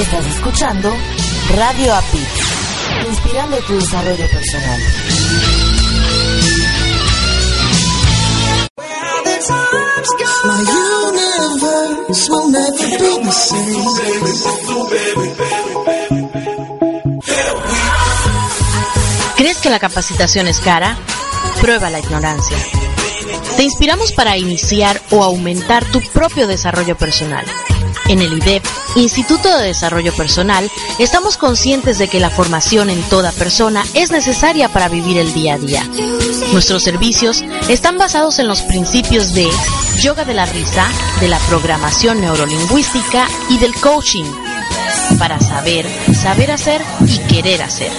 Estás escuchando Radio APyT, inspirando tu desarrollo personal. My universe will never be the same. ¿Crees que la capacitación es cara? Prueba la ignorancia. Te inspiramos para iniciar o aumentar tu propio desarrollo personal. En el IDEP, Instituto de Desarrollo Personal, estamos conscientes de que la formación en toda persona es necesaria para vivir el día a día. Nuestros servicios están basados en los principios de yoga de la risa, de la programación neurolingüística y del coaching, para saber, saber hacer y querer hacer.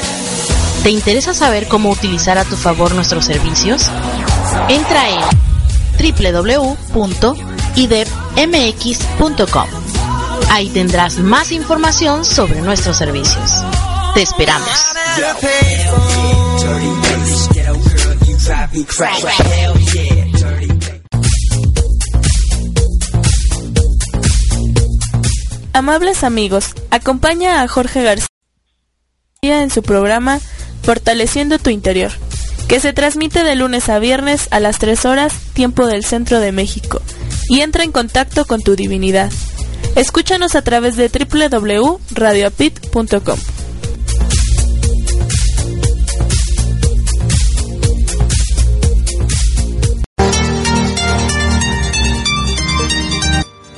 ¿Te interesa saber cómo utilizar a tu favor nuestros servicios? Entra en www.idepmx.com. Ahí tendrás más información sobre nuestros servicios. ¡Te esperamos! Amables amigos, acompaña a Jorge García en su programa Fortaleciendo tu interior, que se transmite de lunes a viernes a las 3 horas, tiempo del Centro de México, y entra en contacto con tu divinidad. Escúchanos a través de www.radioapyt.com.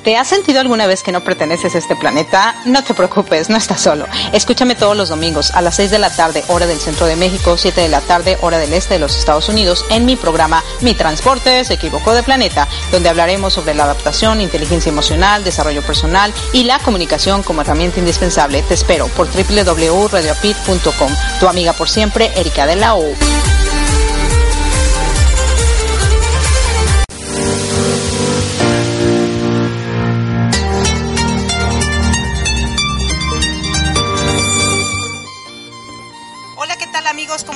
¿Te has sentido alguna vez que no perteneces a este planeta? No te preocupes, no estás solo. Escúchame todos los domingos a las 6 de la tarde, hora del Centro de México, 7 de la tarde, hora del Este de los Estados Unidos, en mi programa Mi Transporte se equivocó de planeta, donde hablaremos sobre la adaptación, inteligencia emocional, desarrollo personal y la comunicación como herramienta indispensable. Te espero por www.radioapyt.com. Tu amiga por siempre, Erika de la O.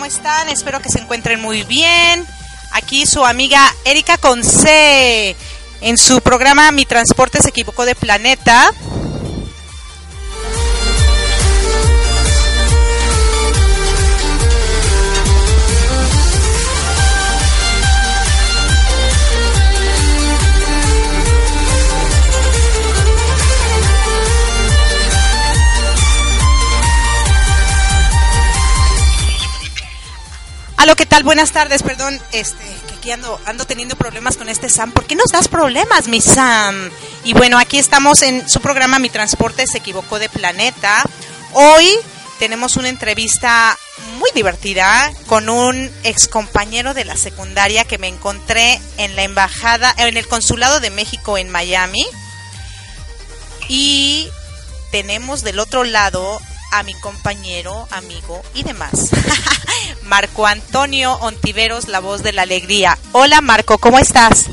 Están, espero que se encuentren muy bien. Aquí su amiga Erika con C en su programa Mi Transporte se equivocó de planeta. Aló, ¿qué tal? Buenas tardes, perdón, que aquí ando teniendo problemas con este Sam. ¿Por qué nos das problemas, mi Sam? Y bueno, aquí estamos en su programa Mi Transporte se equivocó de planeta. Hoy tenemos una entrevista muy divertida con un excompañero de la secundaria que me encontré en la embajada, en el Consulado de México en Miami. Y tenemos del otro lado a mi compañero, amigo y demás, Marco Antonio Ontiveros, la voz de la alegría. Hola Marco, ¿cómo estás?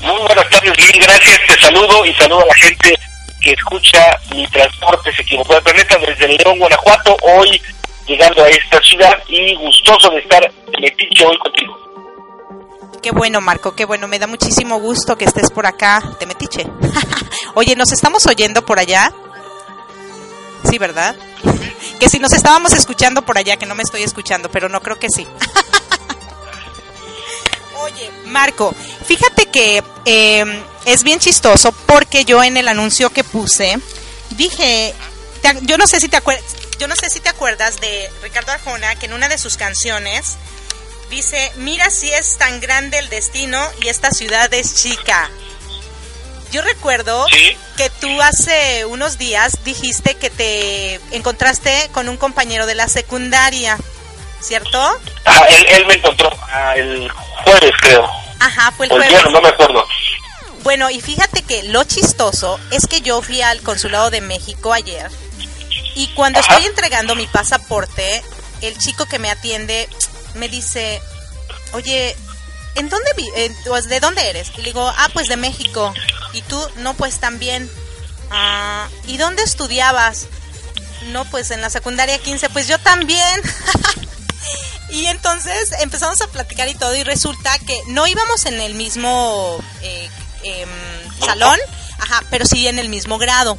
Muy buenas tardes, bien, gracias, te saludo y saludo a la gente que escucha Mi Transporte se equivocó de planeta desde León, Guanajuato, hoy llegando a esta ciudad y gustoso de estar metiche hoy contigo. Qué bueno Marco, qué bueno, me da muchísimo gusto que estés por acá, te metiche. Oye, ¿nos estamos oyendo por allá? Sí, ¿verdad? Que si nos estábamos escuchando por allá, que no me estoy escuchando, pero no, creo que sí. Oye, Marco, fíjate que es bien chistoso porque yo en el anuncio que puse, dije, yo no sé si te acuerdas de Ricardo Arjona, que en una de sus canciones dice, mira si es tan grande el destino y esta ciudad es chica. Yo recuerdo que tú hace unos días dijiste que te encontraste con un compañero de la secundaria, ¿cierto? Ah, él me encontró el jueves, creo. Ajá, fue el jueves. El viernes, no me acuerdo. Bueno, y fíjate que lo chistoso es que yo fui al Consulado de México ayer y cuando estoy entregando mi pasaporte, el chico que me atiende me dice, oye, ¿en dónde ¿de dónde eres? Y le digo, pues de México. ¿Y tú? No, pues también. ¿Y dónde estudiabas? No, pues en la secundaria 15. Pues yo también. Y entonces empezamos a platicar y todo, y resulta que no íbamos en el mismo salón, pero sí en el mismo grado.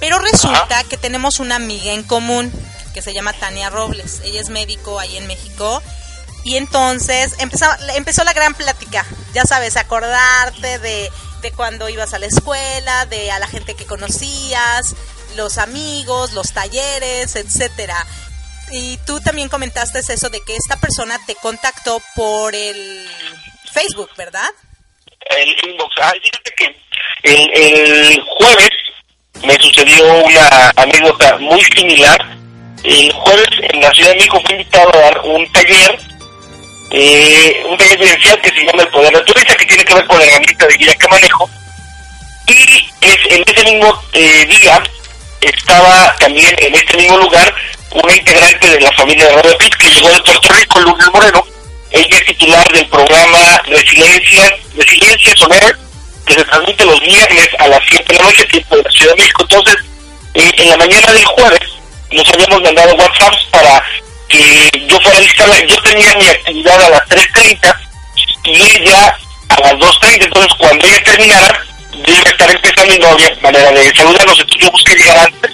Pero resulta que tenemos una amiga en común que se llama Tania Robles. Ella es médico ahí en México. Y entonces empezó la gran plática, ya sabes, acordarte de cuando ibas a la escuela, de a la gente que conocías, los amigos, los talleres, etcétera. Y tú también comentaste eso de que esta persona te contactó por el Facebook, ¿verdad? El inbox. Ah, fíjate que el jueves me sucedió una anécdota muy similar. El jueves en la Ciudad de México fui invitado a dar un taller vivencial que se llama El Poder Naturista, que tiene que ver con la herramienta de vida que manejo. Y en ese mismo día estaba también en este mismo lugar una integrante de la familia de Radio Piz que llegó de Costa Rica, Luguel Moreno. Ella es titular del programa Resiliencias Sonar, que se transmite los viernes a las 7 de la noche, tiempo de la Ciudad de México. Entonces, en la mañana del jueves nos habíamos mandado WhatsApps para que yo fuera a instalar. Yo tenía mi actividad a las 3:30 y ella a las 2:30. Entonces, cuando ella terminara, yo iba a estar empezando y no había manera de saludarnos. Entonces, yo busqué llegar antes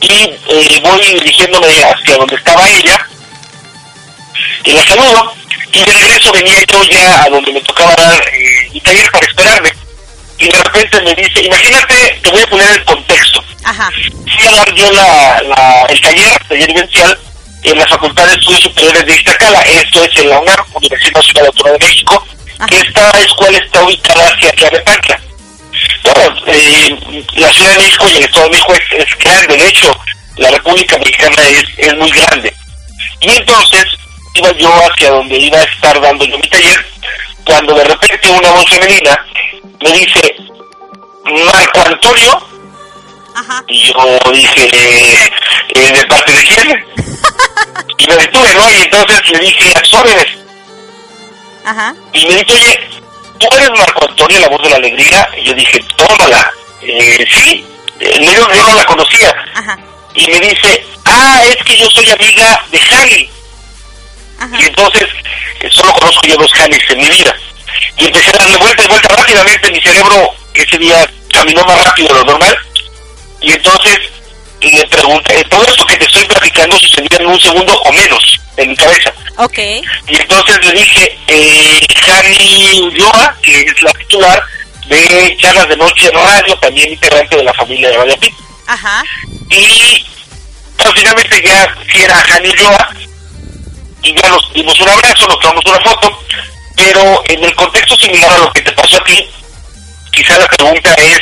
y voy dirigiéndome hacia donde estaba ella y la saludo. Y de regreso venía yo ya a donde me tocaba dar mi taller para esperarme. Y de repente me dice, imagínate, te voy a poner el contexto. Ajá. Fui a dar yo el taller vivencial en la Facultad de Estudios Superiores de Iztacala. Esto es en la UNAR, Universidad Nacional Autónoma de México. Ajá. Esta escuela está ubicada hacia Tlaxcala. Bueno, la Ciudad de México y el Estado de México es grande. De hecho, la República Mexicana es muy grande. Y entonces iba yo hacia donde iba a estar dando yo mi taller, cuando de repente una voz femenina me dice, Marco Antonio. Ajá. Y yo dije, ¿de parte de quién? Y me detuve, ¿no? Y entonces le dije, las órdenes. Ajá. Y me dice, oye, ¿tú eres Marco Antonio, la voz de la alegría? Y yo dije, tómala. Sí, yo no la conocía. Ajá. Y me dice, es que yo soy amiga de Jani. Ajá. Y entonces, solo conozco yo dos Janis en mi vida. Y empecé a darle vuelta y vuelta rápidamente. Mi cerebro ese día caminó más rápido de lo normal. Y entonces le pregunté, todo esto que te estoy platicando sucedió en un segundo o menos en mi cabeza. Okay. Y entonces le dije, Jani Ulloa, que es la titular de Charlas de Noche Radio, también integrante de la familia de Radio APyT. Ajá. Y pues, finalmente ya si era Jani Ulloa. Y ya nos dimos un abrazo, nos tomamos una foto, pero en el contexto similar a lo que te pasó a ti, quizá la pregunta es,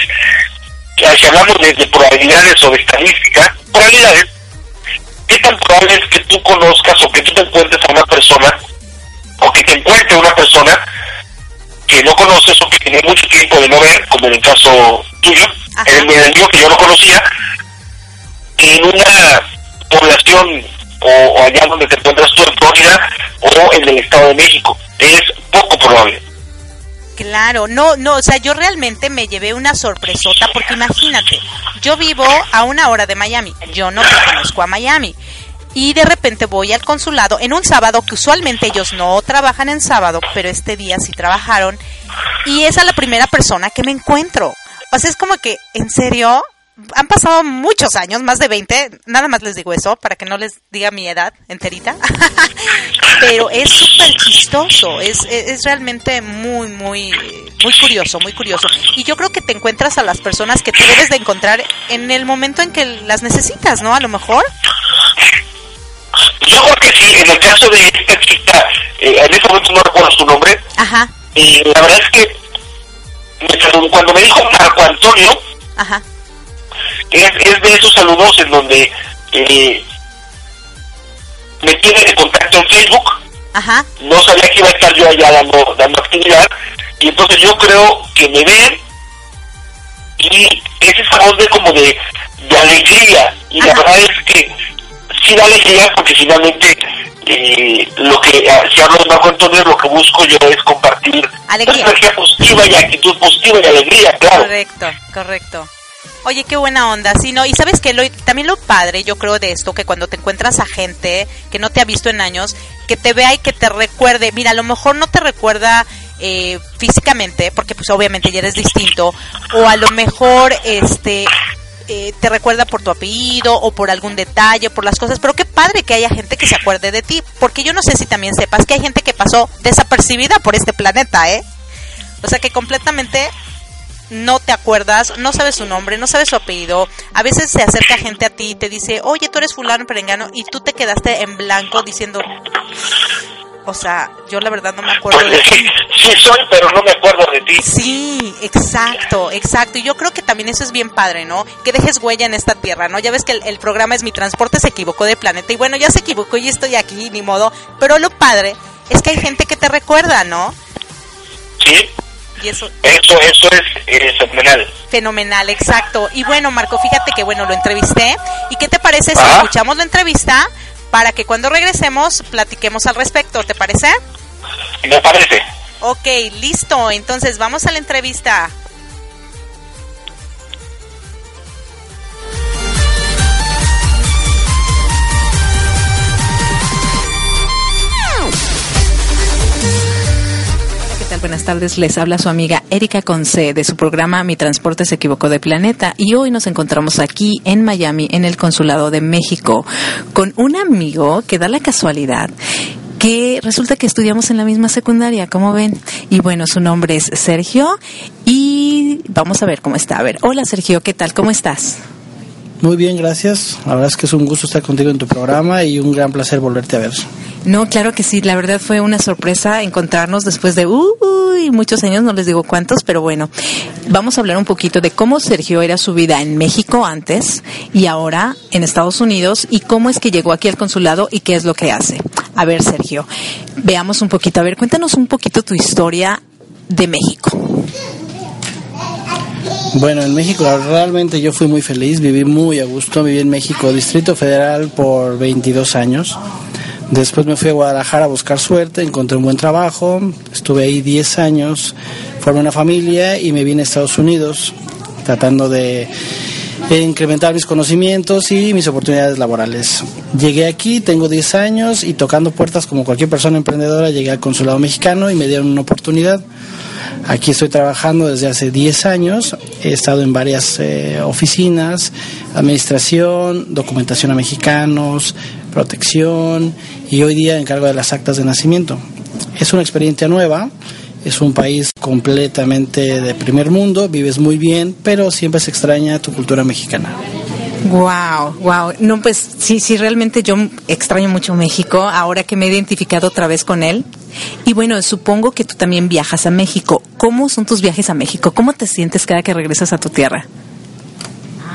si hablamos de probabilidades o de estadística, probabilidades, ¿qué tan probable es que tú conozcas o que tú te encuentres a una persona, o que te encuentre una persona que no conoces o que tiene mucho tiempo de no ver, como en el caso tuyo, el mío que yo no conocía, en una población o allá donde te encuentras tú en Florida o en el Estado de México? Es poco probable. Claro, no, o sea, yo realmente me llevé una sorpresota porque imagínate, yo vivo a una hora de Miami, yo no me conozco a Miami y de repente voy al consulado en un sábado, que usualmente ellos no trabajan en sábado, pero este día sí trabajaron y esa es la primera persona que me encuentro. O sea, es como que, ¿en serio? Han pasado muchos años, más de 20, nada más les digo eso, para que no les diga mi edad enterita, pero es súper chistoso, es realmente muy curioso, muy curioso. Y yo creo que te encuentras a las personas que tú debes de encontrar en el momento en que las necesitas, ¿no? A lo mejor. Yo creo que sí, en el caso de esta chica, en ese momento no recuerdo su nombre. Ajá. Y la verdad es que cuando me dijo Marco Antonio, ajá, es de esos saludos en donde me tienen de contacto en Facebook. Ajá. No sabía que iba a estar yo allá dando actividad. Y entonces yo creo que me ven y es esa voz de como de alegría. Y ajá, la verdad es que sí da alegría porque finalmente lo que si hablo de Marco Antonio, lo que busco yo es compartir energía positiva y actitud positiva y alegría, claro. Correcto. Oye, qué buena onda, sí, ¿no? Y sabes que también lo padre, yo creo, de esto, que cuando te encuentras a gente que no te ha visto en años, que te vea y que te recuerde. Mira, a lo mejor no te recuerda físicamente, porque pues obviamente ya eres distinto, o a lo mejor te recuerda por tu apellido o por algún detalle, por las cosas, pero qué padre que haya gente que se acuerde de ti, porque yo no sé si también sepas que hay gente que pasó desapercibida por este planeta, ¿eh? O sea, que completamente no te acuerdas, no sabes su nombre, no sabes su apellido. A veces se acerca gente a ti y te dice, oye, tú eres fulano perengano, y tú te quedaste en blanco diciendo... O sea, yo la verdad no me acuerdo pues de ti. Sí, sí soy, pero no me acuerdo de ti. Sí, exacto, exacto. Y yo creo que también eso es bien padre, ¿no? Que dejes huella en esta tierra, ¿no? Ya ves que el programa es Mi Transporte se equivocó de planeta. Y bueno, ya se equivocó y estoy aquí, ni modo. Pero lo padre es que hay gente que te recuerda, ¿no? Sí. Y eso es fenomenal. Fenomenal, exacto. Y bueno, Marco, fíjate que bueno, lo entrevisté. ¿Y qué te parece si escuchamos la entrevista? Para que cuando regresemos platiquemos al respecto, ¿te parece? Me parece. Ok, listo, entonces vamos a la entrevista. Buenas tardes, les habla su amiga Erika Conce de su programa Mi Transporte se equivocó de planeta, y hoy nos encontramos aquí en Miami, en el Consulado de México, con un amigo que da la casualidad que resulta que estudiamos en la misma secundaria, como ven, y bueno, su nombre es Sergio, y vamos a ver cómo está. A ver, hola Sergio, ¿qué tal? ¿Cómo estás? Muy bien, gracias. La verdad es que es un gusto estar contigo en tu programa y un gran placer volverte a ver. No, claro que sí. La verdad fue una sorpresa encontrarnos después de muchos años, no les digo cuántos, pero bueno. Vamos a hablar un poquito de cómo Sergio era su vida en México antes y ahora en Estados Unidos, y cómo es que llegó aquí al consulado y qué es lo que hace. A ver, Sergio, veamos un poquito. A ver, cuéntanos un poquito tu historia de México. Bueno, en México realmente yo fui muy feliz, viví muy a gusto, viví en México, Distrito Federal, por 22 años. Después me fui a Guadalajara a buscar suerte, encontré un buen trabajo, estuve ahí 10 años, formé una familia y me vine a Estados Unidos tratando de incrementar mis conocimientos y mis oportunidades laborales. Llegué aquí, tengo 10 años y tocando puertas como cualquier persona emprendedora llegué al Consulado Mexicano y me dieron una oportunidad. Aquí estoy trabajando desde hace 10 años, he estado en varias oficinas, administración, documentación a mexicanos, protección, y hoy día encargo de las actas de nacimiento. Es una experiencia nueva, es un país completamente de primer mundo, vives muy bien, pero siempre se extraña tu cultura mexicana. Wow. No, pues sí, realmente yo extraño mucho México ahora que me he identificado otra vez con él. Y bueno, supongo que tú también viajas a México. ¿Cómo son tus viajes a México? ¿Cómo te sientes cada que regresas a tu tierra?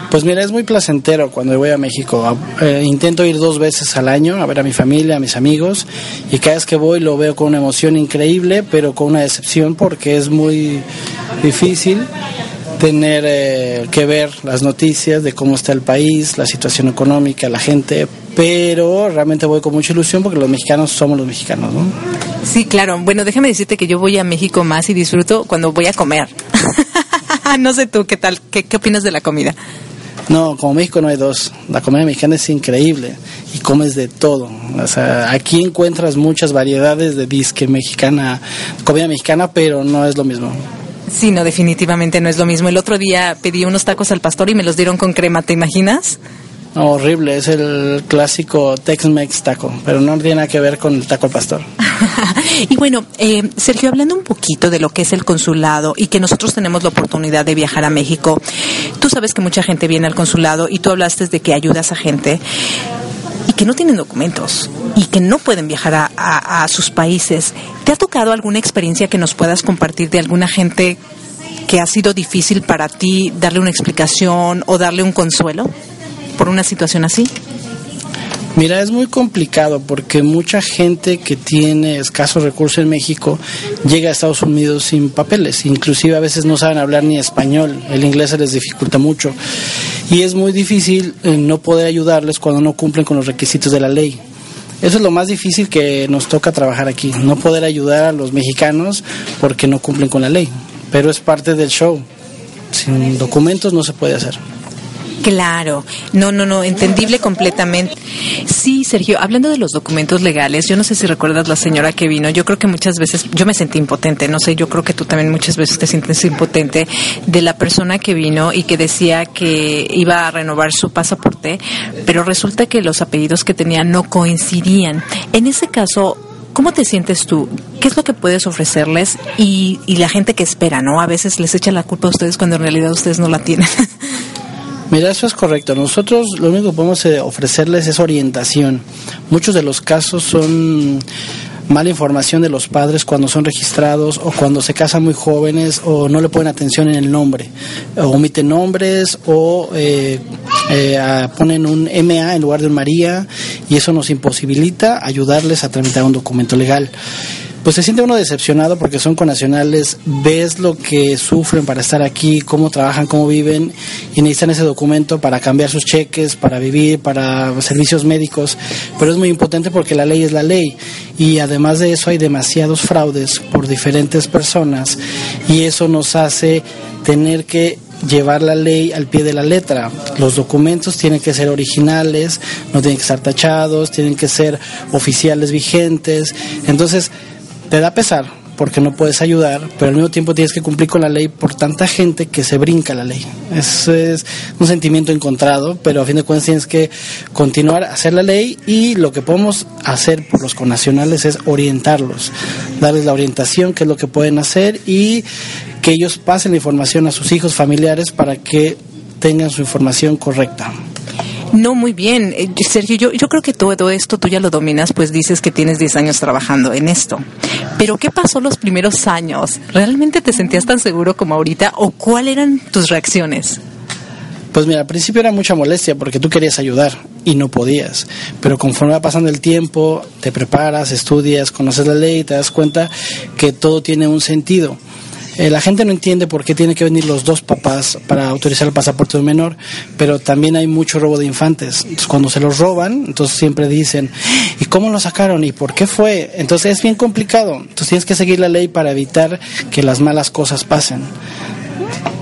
Pues mira, es muy placentero cuando voy a México. Intento ir 2 veces al año a ver a mi familia, a mis amigos, y cada vez que voy lo veo con una emoción increíble, pero con una decepción porque es muy difícil tener que ver las noticias de cómo está el país, la situación económica, la gente, pero realmente voy con mucha ilusión porque los mexicanos somos los mexicanos, ¿no? Sí, claro. Bueno, déjame decirte que yo voy a México más y disfruto cuando voy a comer. No sé tú, ¿qué tal? ¿Qué opinas de la comida? No, como México no hay dos. La comida mexicana es increíble y comes de todo. O sea, aquí encuentras muchas variedades de disque mexicana, comida mexicana, pero no es lo mismo. Sí, no, definitivamente no es lo mismo. El otro día pedí unos tacos al pastor y me los dieron con crema, ¿te imaginas? No, horrible, es el clásico Tex-Mex taco, pero no tiene nada que ver con el taco al pastor. Y bueno, Sergio, hablando un poquito de lo que es el consulado y que nosotros tenemos la oportunidad de viajar a México, tú sabes que mucha gente viene al consulado y tú hablaste de que ayudas a gente y que no tienen documentos y que no pueden viajar a sus países. ¿Te ha tocado alguna experiencia que nos puedas compartir de alguna gente que ha sido difícil para ti darle una explicación o darle un consuelo por una situación así? Mira, es muy complicado porque mucha gente que tiene escasos recursos en México llega a Estados Unidos sin papeles. Inclusive a veces no saben hablar ni español, el inglés se les dificulta mucho. Y es muy difícil no poder ayudarles cuando no cumplen con los requisitos de la ley. Eso es lo más difícil que nos toca trabajar aquí, no poder ayudar a los mexicanos porque no cumplen con la ley. Pero es parte del show. Sin documentos no se puede hacer. Claro, no, entendible completamente. Sí, Sergio, hablando de los documentos legales, yo no sé si recuerdas la señora que vino, yo creo que muchas veces, yo me sentí impotente, no sé, yo creo que tú también muchas veces te sientes impotente de la persona que vino y que decía que iba a renovar su pasaporte, pero resulta que los apellidos que tenía no coincidían. En ese caso, ¿cómo te sientes tú? ¿Qué es lo que puedes ofrecerles? Y la gente que espera, ¿no? A veces les echa la culpa a ustedes cuando en realidad ustedes no la tienen. Mira, eso es correcto. Nosotros lo único que podemos ofrecerles es orientación. Muchos de los casos son mala información de los padres cuando son registrados o cuando se casan muy jóvenes o no le ponen atención en el nombre, o omiten nombres o ponen un MA en lugar de un María, y eso nos imposibilita ayudarles a tramitar un documento legal. Pues se siente uno decepcionado porque son connacionales, ves lo que sufren para estar aquí, cómo trabajan, cómo viven, y necesitan ese documento para cambiar sus cheques, para vivir, para servicios médicos, pero es muy impotente porque la ley es la ley, y además de eso hay demasiados fraudes por diferentes personas, y eso nos hace tener que llevar la ley al pie de la letra. Los documentos tienen que ser originales, no tienen que estar tachados, tienen que ser oficiales vigentes. Entonces, te da pesar porque no puedes ayudar, pero al mismo tiempo tienes que cumplir con la ley por tanta gente que se brinca la ley. Eso es un sentimiento encontrado, pero a fin de cuentas tienes que continuar a hacer la ley, y lo que podemos hacer por los connacionales es orientarlos, darles la orientación, qué es lo que pueden hacer, y que ellos pasen la información a sus hijos, familiares, para que tengan su información correcta. No, muy bien. Sergio, yo creo que todo esto tú ya lo dominas, pues dices que tienes 10 años trabajando en esto. Pero, ¿qué pasó los primeros años? ¿Realmente te sentías tan seguro como ahorita, o cuáles eran tus reacciones? Pues mira, al principio era mucha molestia porque tú querías ayudar y no podías. Pero conforme va pasando el tiempo, te preparas, estudias, conoces la ley y te das cuenta que todo tiene un sentido. La gente no entiende por qué tienen que venir los dos papás para autorizar el pasaporte de un menor, pero también hay mucho robo de infantes. Entonces, cuando se los roban, entonces siempre dicen, ¿y cómo lo sacaron? ¿Y por qué fue? Entonces es bien complicado. Entonces tienes que seguir la ley para evitar que las malas cosas pasen.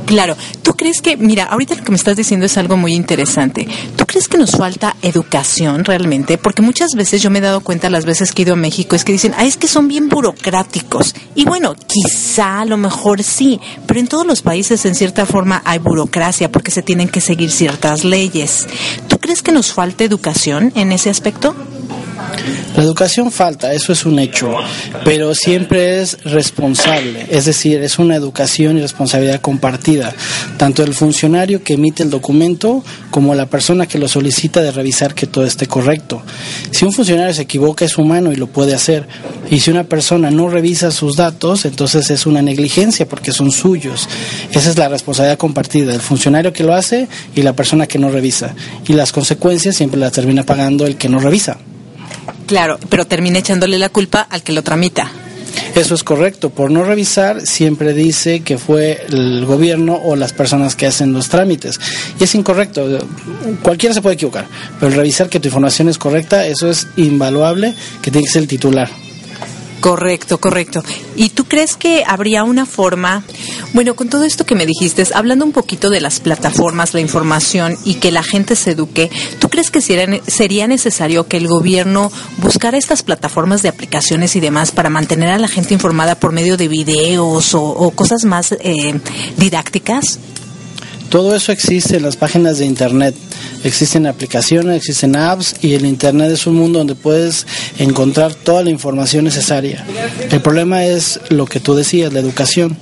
Claro. ¿Tú crees que, mira, ahorita lo que me estás diciendo es algo muy interesante? ¿Tú crees que nos falta educación realmente? Porque muchas veces yo me he dado cuenta, las veces que he ido a México, es que dicen, es que son bien burocráticos. Y bueno, quizá a lo mejor sí, pero en todos los países en cierta forma hay burocracia porque se tienen que seguir ciertas leyes. ¿Tú crees que nos falta educación en ese aspecto? La educación falta, eso es un hecho, pero siempre es responsable, es decir, es una educación y responsabilidad compartida, tanto el funcionario que emite el documento como la persona que lo solicita, de revisar que todo esté correcto. Si un funcionario se equivoca, es humano y lo puede hacer, y si una persona no revisa sus datos, entonces es una negligencia porque son suyos. Esa es la responsabilidad compartida, el funcionario que lo hace y la persona que no revisa, y las consecuencias siempre las termina pagando el que no revisa. Claro, pero termina echándole la culpa al que lo tramita. Eso es correcto. Por no revisar, siempre dice que fue el gobierno o las personas que hacen los trámites. Y es incorrecto. Cualquiera se puede equivocar, pero el revisar que tu información es correcta, eso es invaluable, que tiene que ser el titular. Correcto. ¿Y tú crees que habría una forma? Bueno, con todo esto que me dijiste, hablando un poquito de las plataformas, la información y que la gente se eduque, ¿tú crees que sería necesario que el gobierno buscara estas plataformas de aplicaciones y demás para mantener a la gente informada por medio de videos o cosas más didácticas? Todo eso existe en las páginas de internet, existen aplicaciones, existen apps, y el internet es un mundo donde puedes encontrar toda la información necesaria. El problema es lo que tú decías, la educación.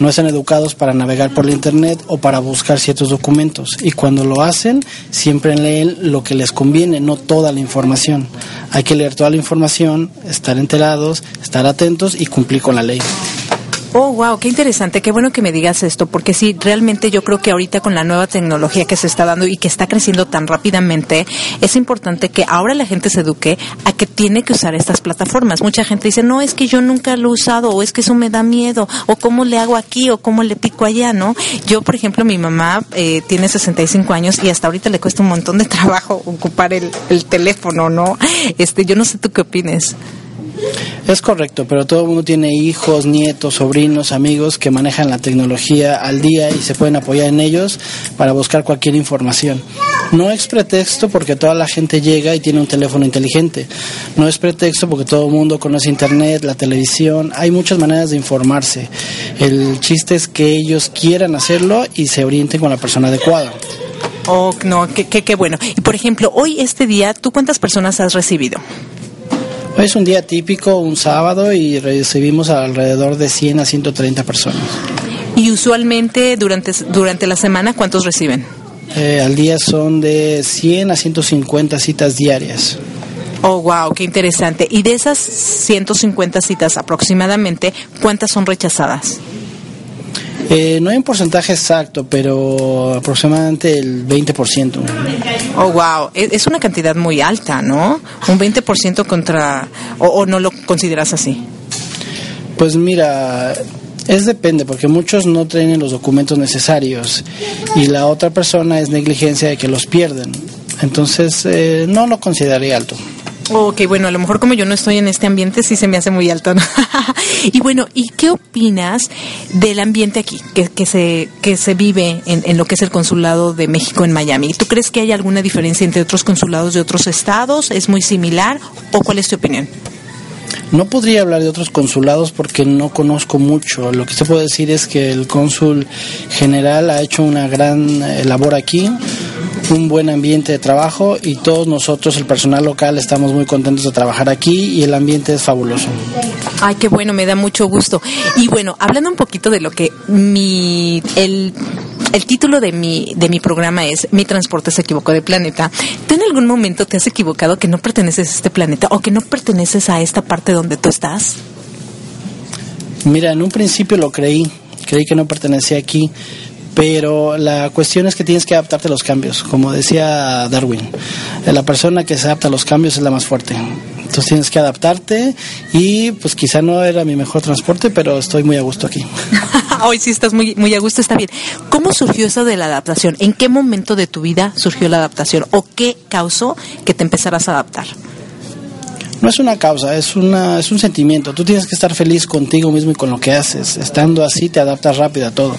No están educados para navegar por el internet o para buscar ciertos documentos, y cuando lo hacen siempre leen lo que les conviene, no toda la información. Hay que leer toda la información, estar enterados, estar atentos y cumplir con la ley. Oh, wow, qué interesante, qué bueno que me digas esto, porque sí, realmente yo creo que ahorita con la nueva tecnología que se está dando y que está creciendo tan rápidamente, es importante que ahora la gente se eduque a que tiene que usar estas plataformas. Mucha gente dice, no, es que yo nunca lo he usado, o es que eso me da miedo, o cómo le hago aquí, o cómo le pico allá, ¿no? Yo, por ejemplo, mi mamá tiene 65 años y hasta ahorita le cuesta un montón de trabajo ocupar el teléfono, ¿no? Yo no sé tú qué opines. Es correcto, pero todo el mundo tiene hijos, nietos, sobrinos, amigos que manejan la tecnología al día y se pueden apoyar en ellos para buscar cualquier información. No es pretexto porque toda la gente llega y tiene un teléfono inteligente. No es pretexto porque todo el mundo conoce internet, la televisión. Hay muchas maneras de informarse. El chiste es que ellos quieran hacerlo y se orienten con la persona adecuada. Oh, no, qué bueno. Y por ejemplo, hoy este día, ¿tú cuántas personas has recibido? Hoy es un día típico, un sábado, y recibimos alrededor de 100 a 130 personas. ¿Y usualmente durante la semana cuántos reciben? Al día son de 100 a 150 citas diarias. Oh, wow, qué interesante. Y de esas 150 citas aproximadamente, ¿cuántas son rechazadas? No hay un porcentaje exacto, pero aproximadamente el 20%. Oh, wow. Es una cantidad muy alta, ¿no? Un 20% contra... ¿O no lo consideras así? Pues mira... Es depende, porque muchos no tienen los documentos necesarios y la otra persona es negligencia de que los pierden. Entonces, no lo consideraría alto. Ok, bueno, a lo mejor como yo no estoy en este ambiente, sí se me hace muy alto, ¿no? Y bueno, ¿y qué opinas del ambiente aquí que se vive en lo que es el Consulado de México en Miami? ¿Tú crees que hay alguna diferencia entre otros consulados de otros estados? ¿Es muy similar? ¿O cuál es tu opinión? No podría hablar de otros consulados porque no conozco mucho. Lo que se puede decir es que el cónsul general ha hecho una gran labor aquí, un buen ambiente de trabajo, y todos nosotros, el personal local, estamos muy contentos de trabajar aquí y el ambiente es fabuloso. Ay, qué bueno, me da mucho gusto. Y bueno, hablando un poquito de lo que el título de mi programa es Mi Transporte se equivocó de planeta. ¿Tú en algún momento te has equivocado que no perteneces a este planeta o que no perteneces a esta parte donde tú estás? Mira, en un principio lo creí que no pertenecía aquí, pero la cuestión es que tienes que adaptarte a los cambios. Como decía Darwin, la persona que se adapta a los cambios es la más fuerte. Entonces tienes que adaptarte y pues quizá no era mi mejor transporte, pero estoy muy a gusto aquí. Hoy sí estás muy, muy a gusto, está bien. ¿Cómo surgió eso de la adaptación? ¿En qué momento de tu vida surgió la adaptación? ¿O qué causó que te empezaras a adaptar? No es una causa, es un sentimiento. Tú tienes que estar feliz contigo mismo y con lo que haces. Estando así te adaptas rápido a todo.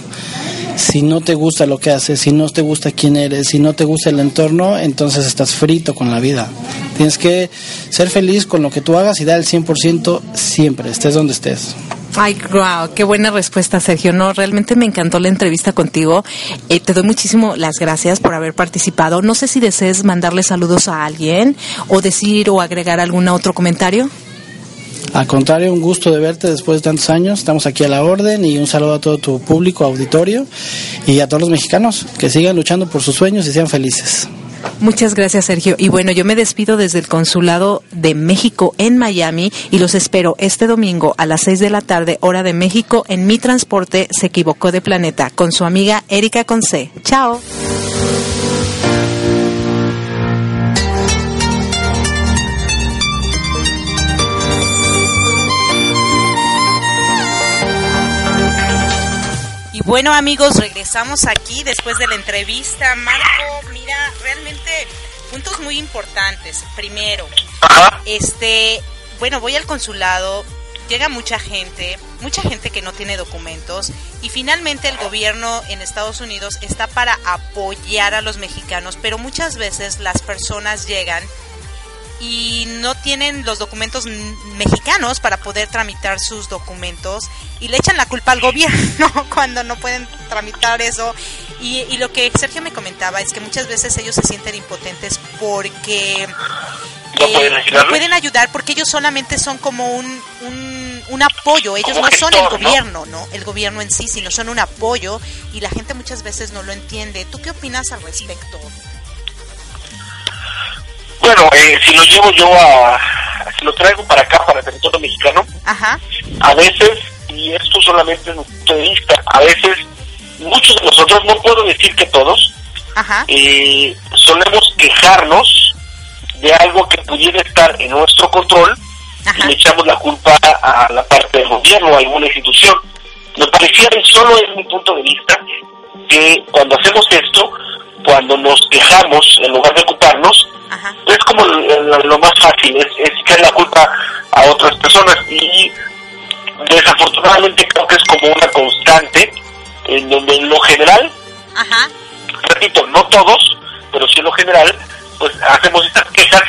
Si no te gusta lo que haces, si no te gusta quién eres, si no te gusta el entorno, entonces estás frito con la vida. Tienes que ser feliz con lo que tú hagas y dar el 100% siempre, estés donde estés. Ay, wow, qué buena respuesta, Sergio. No, realmente me encantó la entrevista contigo. Te doy muchísimo las gracias por haber participado. No sé si desees mandarle saludos a alguien o decir o agregar algún otro comentario. Al contrario, un gusto de verte después de tantos años. Estamos aquí a la orden y un saludo a todo tu público, auditorio y a todos los mexicanos que sigan luchando por sus sueños y sean felices. Muchas gracias, Sergio. Y bueno, yo me despido desde el Consulado de México en Miami y los espero este domingo a las 6 de la tarde, hora de México, en Mi Transporte se equivocó de planeta, con su amiga Erika con C. ¡Chao! Bueno, amigos, regresamos aquí después de la entrevista. Marco, mira, realmente puntos muy importantes. Primero, bueno, voy al consulado, llega mucha gente que no tiene documentos, y finalmente el gobierno en Estados Unidos está para apoyar a los mexicanos, pero muchas veces las personas llegan y no tienen los documentos mexicanos para poder tramitar sus documentos y le echan la culpa al gobierno cuando no pueden tramitar eso. Y lo que Sergio me comentaba es que muchas veces ellos se sienten impotentes porque no pueden ayudar, porque ellos solamente son como un apoyo. Ellos como no gestor, son el gobierno, ¿no? El gobierno en sí, sino son un apoyo, y la gente muchas veces no lo entiende. ¿Tú qué opinas al respecto? Bueno, si lo llevo yo si lo traigo para acá, para el territorio mexicano, ajá, a veces, y esto solamente es un punto de vista, a veces, muchos de nosotros, no puedo decir que todos, ajá, solemos quejarnos de algo que pudiera estar en nuestro control, ajá, y le echamos la culpa a la parte del gobierno, a alguna institución. Me parecía, y solo es mi punto de vista, que cuando hacemos esto, cuando nos quejamos, en lugar de ocuparnos, ajá, es como lo más fácil, es echar la culpa a otras personas, y desafortunadamente creo que es como una constante en donde en lo general, ajá, repito, no todos, pero sí en lo general, pues hacemos estas quejas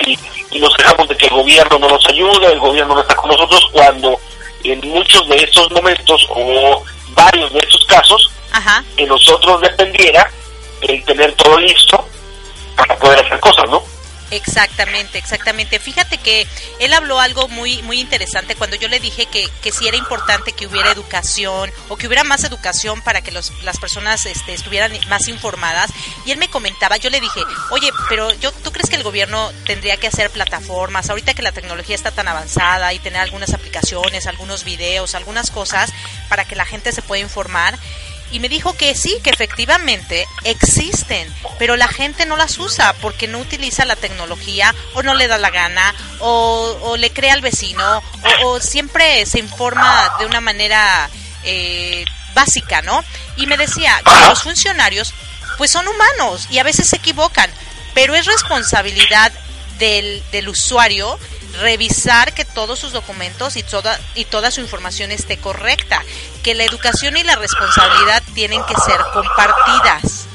y nos quejamos de que el gobierno no nos ayuda, el gobierno no está con nosotros, cuando en muchos de estos momentos o varios de estos casos, ajá, que nosotros dependiera el tener todo listo para poder hacer cosas, ¿no? Exactamente, exactamente. Fíjate que él habló algo muy, muy interesante cuando yo le dije que sí era importante que hubiera educación o que hubiera más educación para que las personas estuvieran más informadas. Y él me comentaba, yo le dije, oye, pero ¿tú crees que el gobierno tendría que hacer plataformas? Ahorita que la tecnología está tan avanzada y tener algunas aplicaciones, algunos videos, algunas cosas para que la gente se pueda informar. Y me dijo que sí, que efectivamente existen, pero la gente no las usa porque no utiliza la tecnología o no le da la gana o le cree al vecino o siempre se informa de una manera básica, ¿no? Y me decía que los funcionarios pues son humanos y a veces se equivocan, pero es responsabilidad del usuario revisar que todos sus documentos y toda su información esté correcta, que la educación y la responsabilidad tienen que ser compartidas.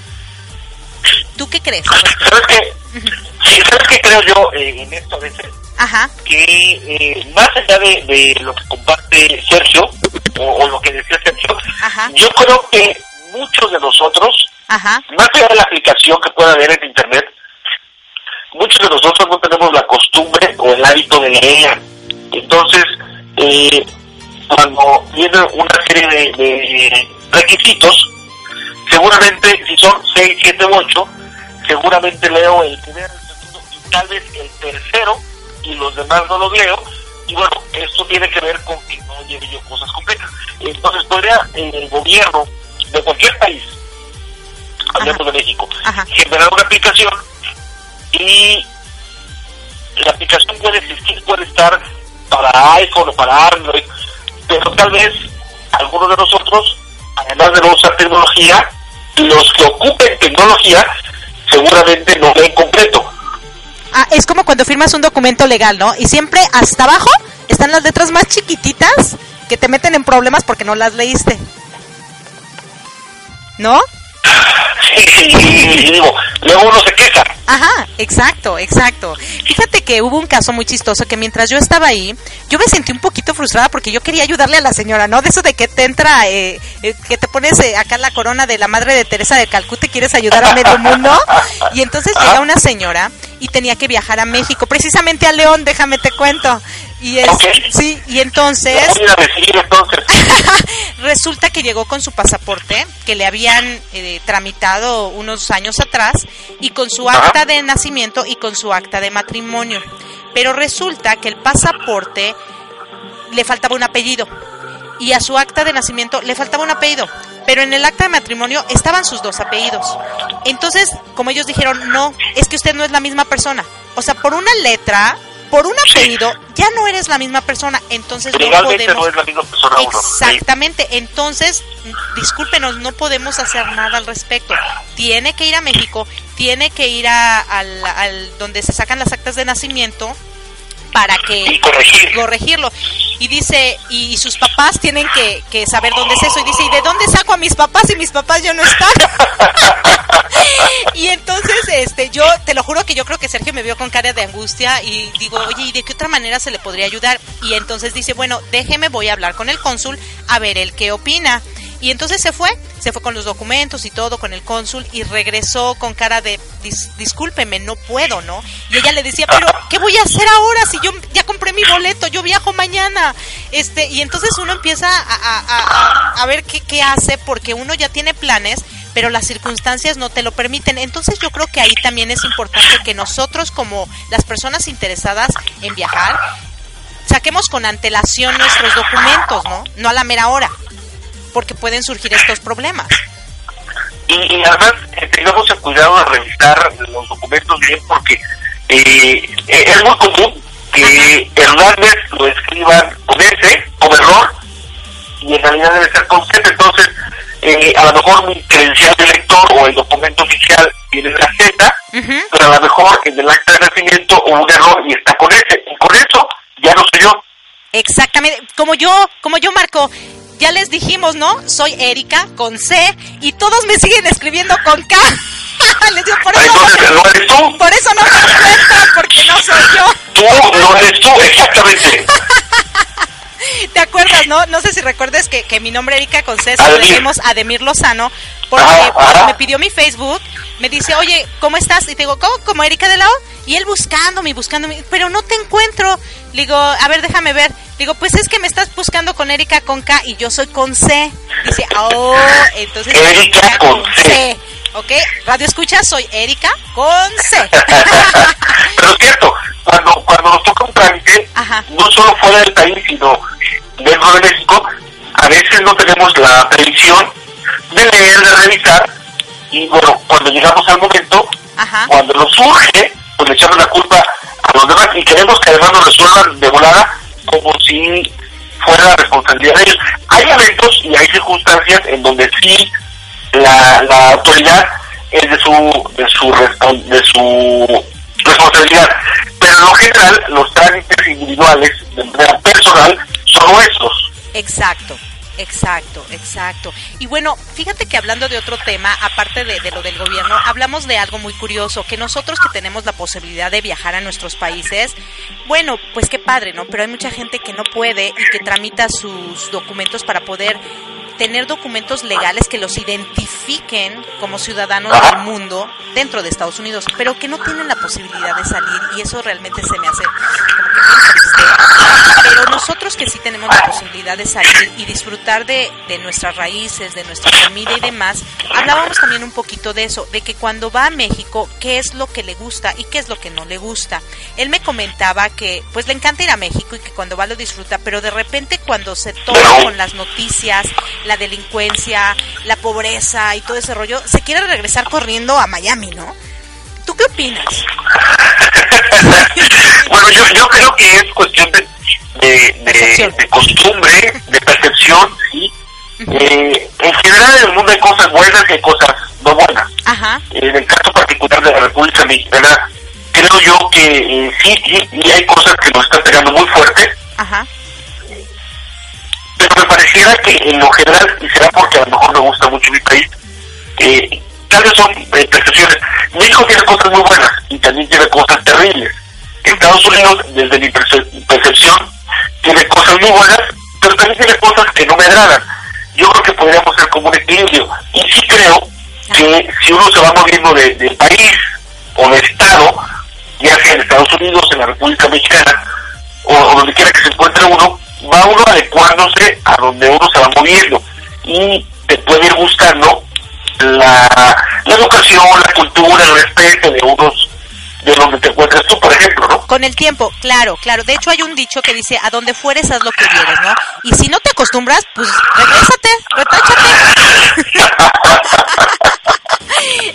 ¿Tú qué crees? ¿Sabes qué creo yo en esto a veces? Ajá. Que más allá de lo que comparte Sergio, o lo que decía Sergio, ajá, yo creo que muchos de nosotros, ajá, más allá de la aplicación que pueda haber en internet, muchos de nosotros no tenemos la costumbre o el hábito de leer. Entonces, cuando viene una serie de requisitos, seguramente, si son 6, 7 u 8, seguramente leo el primero, el segundo y tal vez el tercero, y los demás no los leo. Y bueno, esto tiene que ver con que no lleve yo cosas completas. Entonces, podría el gobierno de cualquier país, hablemos de México, ajá, generar una aplicación. Y la aplicación puede existir, puede estar para iPhone o para Android, pero tal vez algunos de nosotros, además de no usar tecnología, los que ocupen tecnología seguramente no leen completo. Ah, es como cuando firmas un documento legal, ¿no? Y siempre hasta abajo están las letras más chiquititas que te meten en problemas porque no las leíste, ¿no? Sí, digo, luego uno se queja. Ajá, exacto, exacto. Fíjate que hubo un caso muy chistoso que mientras yo estaba ahí, yo me sentí un poquito frustrada porque yo quería ayudarle a la señora, ¿no? De eso de que te entra, que te pones acá la corona de la madre de Teresa de Calcuta y quieres ayudar a medio mundo. Y entonces llega una señora y tenía que viajar a México, precisamente a León, déjame te cuento. Y okay, sí, y entonces, resulta que llegó con su pasaporte que le habían tramitado unos años atrás y con su acta de nacimiento y con su acta de matrimonio, pero resulta que el pasaporte le faltaba un apellido y a su acta de nacimiento le faltaba un apellido, pero en el acta de matrimonio estaban sus dos apellidos. Entonces, como ellos dijeron, no, es que usted no es la misma persona, o sea, por una letra, por un apellido, sí, ya no eres la misma persona, entonces legalmente no podemos. No es la misma persona. Exactamente, sí. Entonces, discúlpenos, no podemos hacer nada al respecto. Tiene que ir a México, tiene que ir al donde se sacan las actas de nacimiento para que y corregirlo. Y dice, y sus papás tienen que saber dónde es eso. Y dice, ¿y de dónde saco a mis papás si mis papás ya no están? Y entonces, yo te lo juro que yo creo que Sergio me vio con cara de angustia y digo, oye, ¿y de qué otra manera se le podría ayudar? Y entonces dice, bueno, déjeme, voy a hablar con el cónsul a ver él qué opina. Y entonces se fue con los documentos y todo, con el cónsul, y regresó con cara de, discúlpeme, no puedo, ¿no? Y ella le decía, pero ¿qué voy a hacer ahora si yo ya compré mi boleto, yo viajo mañana? Y entonces uno empieza a ver qué hace, porque uno ya tiene planes, pero las circunstancias no te lo permiten. Entonces yo creo que ahí también es importante que nosotros, como las personas interesadas en viajar, saquemos con antelación nuestros documentos, ¿no? No a la mera hora, porque pueden surgir estos problemas. Y además, tengamos el cuidado de revisar los documentos bien, porque es muy común que Hernández lo escriban con S, con error, y en realidad debe ser con Z. Entonces, a lo mejor mi credencial de lector o el documento oficial tiene la Z, pero a lo mejor en el acta de nacimiento o y con eso ya no soy yo. Exactamente, como yo, Marco. Ya les dijimos, ¿no? Soy Erika con C y todos me siguen escribiendo con K. Les digo, por eso. Entonces, ¿no eres tú? Por eso no me cuentan, porque no soy yo. Tú no eres tú, exactamente. ¿Te acuerdas, no? No sé si recuerdes que mi nombre Erika con C se lo dijimos a Ademir Lozano, porque cuando me pidió mi Facebook, me dice, oye, ¿cómo estás? Y te digo, ¿cómo? ¿Como Erika de la O? Y él buscándome, pero no te encuentro. Le digo, a ver, déjame ver. Le digo, pues es que me estás buscando con Erika con K y yo soy con C. Dice, oh, entonces Erika con C. ¿Ok? Radio escucha, soy Erika con C. Pero es cierto, cuando nos toca un tranque, no solo fuera del país, sino dentro de México, a veces no tenemos la previsión de leer, de revisar, y bueno, cuando llegamos al momento, cuando nos surge, pues le echamos la culpa a los demás y queremos que además nos resuelvan de volada como si fuera la responsabilidad de ellos. Hay eventos y hay circunstancias en donde sí la autoridad es de su responsabilidad, pero en lo general los trámites individuales de manera personal son nuestros. Exacto. Y bueno, fíjate que hablando de otro tema, aparte de lo del gobierno, hablamos de algo muy curioso, que nosotros que tenemos la posibilidad de viajar a nuestros países, bueno, pues qué padre, ¿no? Pero hay mucha gente que no puede y que tramita sus documentos para poder tener documentos legales que los identifiquen como ciudadanos del mundo dentro de Estados Unidos, pero que no tienen la posibilidad de salir, y eso realmente se me hace como que bien triste. Pero nosotros que sí tenemos la posibilidad de salir y disfrutar de nuestras raíces, de nuestra comida y demás, hablábamos también un poquito de eso, de que cuando va a México, qué es lo que le gusta y qué es lo que no le gusta. Él me comentaba que pues le encanta ir a México y que cuando va lo disfruta, pero de repente cuando se toca con las noticias, la delincuencia, la pobreza y todo ese rollo, se quiere regresar corriendo a Miami, ¿no? ¿Tú qué opinas? Bueno, yo creo que es cuestión de costumbre, de percepción, ¿sí? En general en el mundo hay cosas buenas y hay cosas no buenas. En el caso particular de la República Mexicana, creo yo que sí, y hay cosas que nos están pegando muy fuerte. Pero me pareciera que en lo general, y será porque a lo mejor me gusta mucho mi país, tal vez son percepciones. México tiene cosas muy buenas y también tiene cosas terribles. Estados Unidos, desde mi percepción, tiene cosas muy buenas, pero también tiene cosas que no me agradan. Yo creo que podríamos ser como un equilibrio. Y sí creo que si uno se va moviendo de país o de estado, ya sea en Estados Unidos, en la República Mexicana, o donde quiera que se encuentre uno, va uno adecuándose a donde uno se va moviendo y te puede ir buscando la educación, la cultura, el respeto de donde te encuentras tú, por ejemplo, ¿no? Con el tiempo, claro. De hecho, hay un dicho que dice, a donde fueres, haz lo que quieres, ¿no? Y si no te acostumbras, pues retáchate.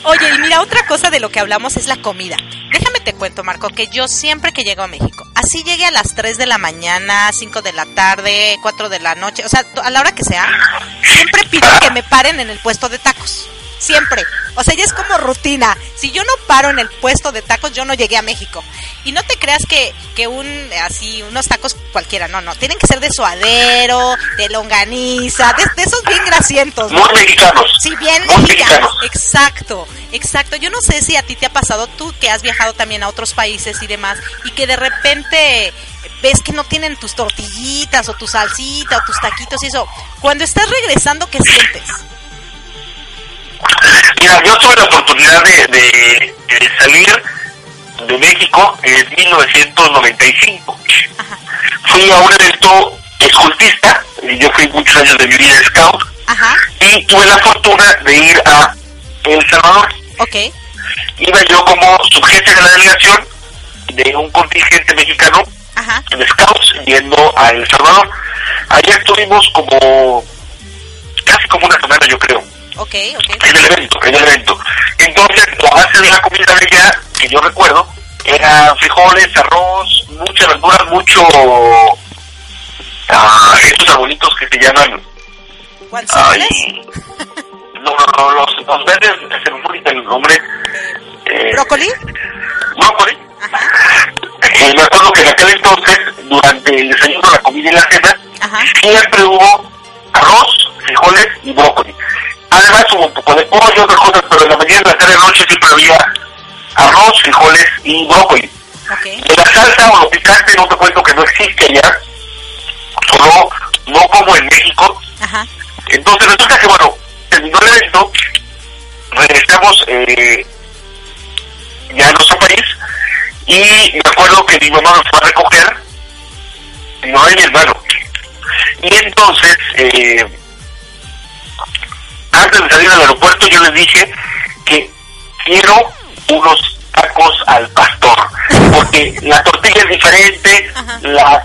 Oye, y mira, otra cosa de lo que hablamos es la comida. Déjame te cuento, Marco, que yo siempre que llego a México, así llegué a las 3 de la mañana, 5 de la tarde, 4 de la noche, o sea, a la hora que sea, siempre pido que me paren en el puesto de tacos. Siempre. O sea, ya es como rutina. Si yo no paro en el puesto de tacos, yo no llegué a México. Y no te creas que unos tacos cualquiera, no. Tienen que ser de suadero, de longaniza, de esos bien grasientos, ¿no? Muy mexicanos. Sí, bien mexicanos. Exacto. Yo no sé si a ti te ha pasado, tú que has viajado también a otros países y demás, y que de repente ves que no tienen tus tortillitas o tu salsita o tus taquitos y eso. Cuando estás regresando, ¿qué sientes? Mira, yo tuve la oportunidad de salir de México en 1995. Fui a un evento escoltista, yo fui muchos años de mi vida de Scout, y tuve la fortuna de ir a El Salvador. Iba yo como subjefe de la delegación de un contingente mexicano de Scouts yendo a El Salvador. Allá estuvimos casi una semana, yo creo. En el evento. Entonces, la base de la comida de allá, que yo recuerdo, eran frijoles, arroz, muchas verduras, mucho... estos arbolitos que se llaman... ¿Guanzoles? No, los verdes, se me fue el nombre... ¿Brócoli? me acuerdo que en aquel entonces, durante el desayuno, la comida y la cena, ajá, siempre hubo arroz, frijoles y brócoli. Además hubo un poco de pollo y otras cosas, pero en la mañana, en la tarde, en la noche siempre había arroz, frijoles y brócoli. Okay. De la salsa o lo picante no te cuento que no existe allá, solo no como en México. Ajá. Entonces resulta que, bueno, terminó el evento, regresamos ya a nuestro país, y me acuerdo que mi mamá nos fue a recoger, mi mamá y mi hermano. Y entonces, antes de salir al aeropuerto, yo les dije que quiero unos tacos al pastor, porque la tortilla es diferente, ajá, la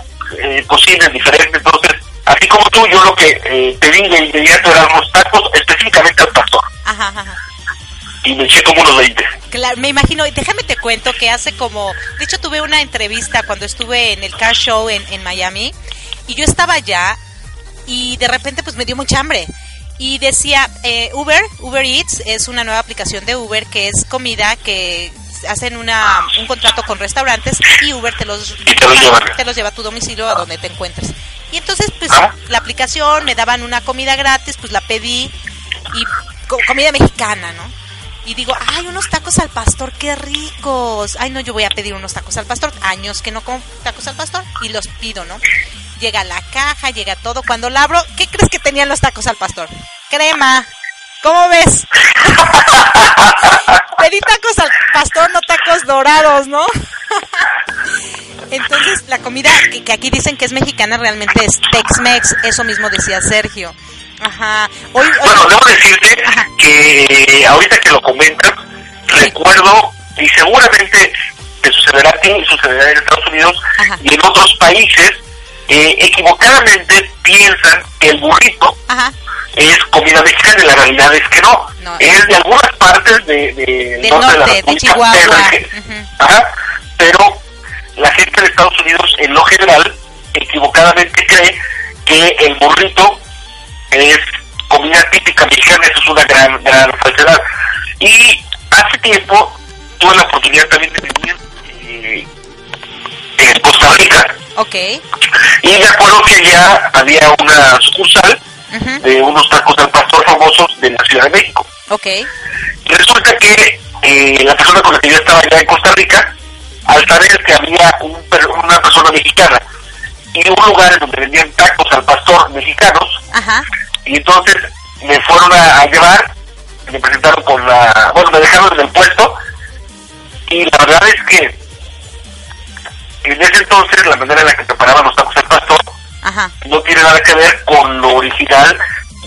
cocina es diferente. Entonces, así como tú, yo lo que pedí de inmediato eran unos tacos específicamente al pastor. Ajá, ajá. Y me eché como unos 20. Claro, me imagino. Y déjame te cuento que hace como... De hecho, tuve una entrevista cuando estuve en el Cash Show en Miami, y yo estaba allá y de repente pues me dio mucha hambre. Y decía, Uber Eats es una nueva aplicación de Uber que es comida que hacen un contrato con restaurantes y Uber te los lleva a tu domicilio, a donde te encuentres. Y entonces pues la aplicación, me daban una comida gratis, pues la pedí, y comida mexicana, ¿no? Y digo, ay, unos tacos al pastor, qué ricos. Ay, no, yo voy a pedir unos tacos al pastor. Años que no como tacos al pastor, y los pido, ¿no? Llega la caja, llega todo. Cuando la abro, ¿qué crees que tenían los tacos al pastor? Crema. ¿Cómo ves? Pedí tacos al pastor, no tacos dorados, ¿no? Entonces, la comida que aquí dicen que es mexicana realmente es Tex-Mex. Eso mismo decía Sergio. Ajá. Bueno, debo decirte, ajá, que ahorita que lo comentas, sí, recuerdo, y seguramente te sucederá a ti y sucederá en Estados Unidos, ajá, y en otros países, equivocadamente piensan que el burrito, ajá, es comida mexicana, y la realidad es que no. Es de algunas partes del norte de Chihuahua, uh-huh, ajá, pero la gente de Estados Unidos en lo general equivocadamente cree que el burrito es comida típica mexicana. Eso es una gran, gran falsedad. Y hace tiempo tuve la oportunidad también de vivir en Costa Rica. Okay. Y me acuerdo que allá había una sucursal, uh-huh, de unos tacos al pastor famosos de la Ciudad de México. Okay. Resulta que la persona con la que yo estaba allá en Costa Rica, al saber que había una persona mexicana y un lugar donde vendían tacos al pastor mexicanos, ajá, y entonces me fueron a llevar, me presentaron con la... Bueno, me dejaron en el puesto, y la verdad es que en ese entonces la manera en la que preparaban los tacos al pastor, ajá, no tiene nada que ver con lo original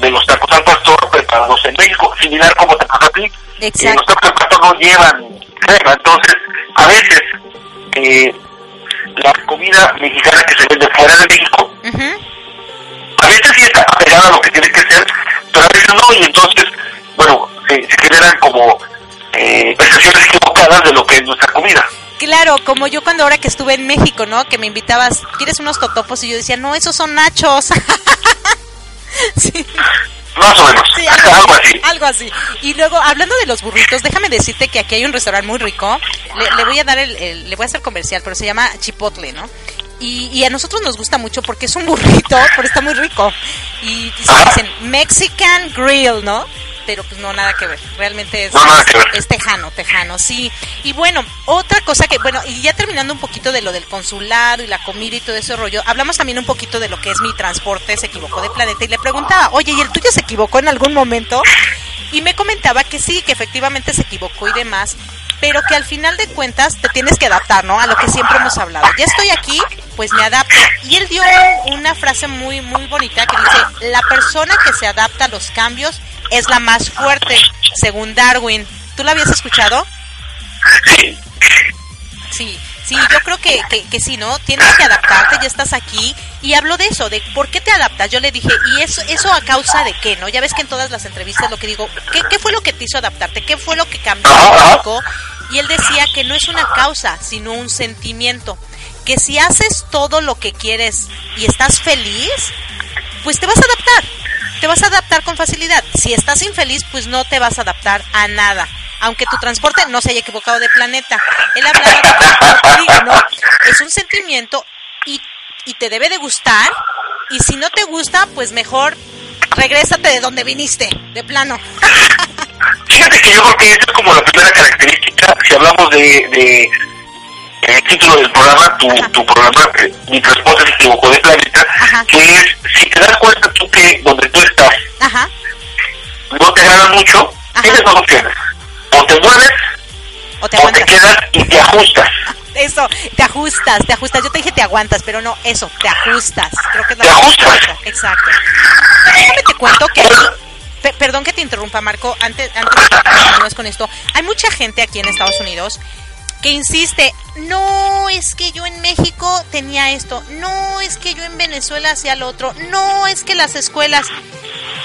de los tacos al pastor preparados en México, similar como te pasa a ti. Exacto. Los tacos al pastor no llevan crema, entonces a veces... la comida mexicana que se vende fuera de México, uh-huh, a veces sí está pegada a lo que tiene que ser, pero a veces no, y entonces, bueno, se generan como percepciones equivocadas de lo que es nuestra comida. Claro, como yo cuando ahora que estuve en México, ¿no? Que me invitabas, ¿quieres unos totopos? Y yo decía, no, esos son nachos. Sí. Más o menos, sí, algo así. Y luego, hablando de los burritos, déjame decirte que aquí hay un restaurante muy rico. Le voy a dar le voy a hacer comercial, pero se llama Chipotle, ¿no? Y a nosotros nos gusta mucho porque es un burrito, pero está muy rico. Y dicen Mexican Grill, ¿no? Pero pues no, nada que ver. Realmente es tejano, sí. Y bueno, otra cosa que, bueno, y ya terminando un poquito de lo del consulado y la comida y todo ese rollo, hablamos también un poquito de lo que es Mi Transporte se equivocó de planeta, y le preguntaba, oye, ¿y el tuyo se equivocó en algún momento? Y me comentaba que sí, que efectivamente se equivocó y demás, pero que al final de cuentas te tienes que adaptar, ¿no? A lo que siempre hemos hablado. Ya estoy aquí, pues me adapto. Y él dio una frase muy, muy bonita que dice, la persona que se adapta a los cambios es la más fuerte, según Darwin. ¿Tú la habías escuchado? Sí, yo creo que sí, ¿no? Tienes que adaptarte, ya estás aquí. Y habló de eso, de por qué te adaptas. Yo le dije, ¿y eso a causa de qué, no? Ya ves que en todas las entrevistas lo que digo, ¿qué fue lo que te hizo adaptarte? ¿Qué fue lo que cambió? Y él decía que no es una causa, sino un sentimiento. Que si haces todo lo que quieres y estás feliz, pues te vas a adaptar. Te vas a adaptar con facilidad. Si estás infeliz, pues no te vas a adaptar a nada. Aunque tu transporte no se haya equivocado de planeta. Él hablaba de, como te digo, ¿no? es un sentimiento y te debe de gustar, y si no te gusta, pues mejor regrésate de donde viniste, de plano. Fíjate que yo creo que esa es como la primera característica, si hablamos de en el título del programa, tu programa, Mi Transporte se equivocó de planeta, ajá, que es, si te das cuenta tú que donde tú estás, ajá, no te agrada mucho, ajá, tienes dos opciones, o te mueves, o te quedas y te ajustas. Eso, te ajustas, yo te dije te aguantas, pero no, eso, te ajustas, creo que es la respuesta, exacto. Déjame te cuento que perdón que te interrumpa, Marco, antes de que continuemos con esto, hay mucha gente aquí en Estados Unidos que insiste, no es que yo en México tenía esto, no es que yo en Venezuela hacía lo otro, no es que las escuelas,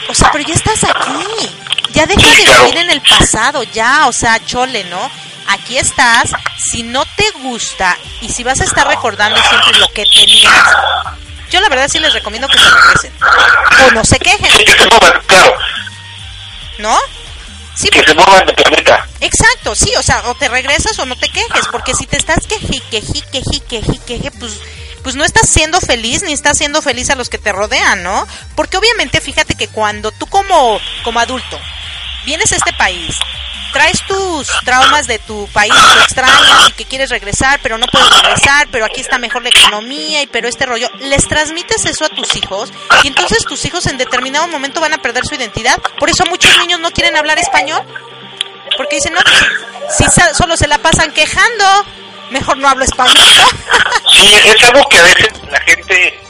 o sea, pero ya estás aquí, ya deja de vivir en el pasado, ya, o sea, chole, ¿no? Aquí estás, si no te gusta y si vas a estar recordando siempre lo que tenías, yo la verdad sí les recomiendo que se regresen o no se quejen. Sí, que se muevan, claro. ¿No? Sí, que se muevan de planeta. Exacto, sí, o sea, o te regresas o no te quejes, porque si te estás queje, pues no estás siendo feliz, ni estás siendo feliz a los que te rodean, ¿no? Porque obviamente, fíjate que cuando tú como adulto vienes a este país, traes tus traumas de tu país, que extrañas y que quieres regresar, pero no puedes regresar, pero aquí está mejor la economía y pero este rollo, les transmites eso a tus hijos y entonces tus hijos en determinado momento van a perder su identidad. Por eso muchos niños no quieren hablar español, porque dicen, no, pues, si solo se la pasan quejando, mejor no hablo español. Sí, es algo que a veces la gente,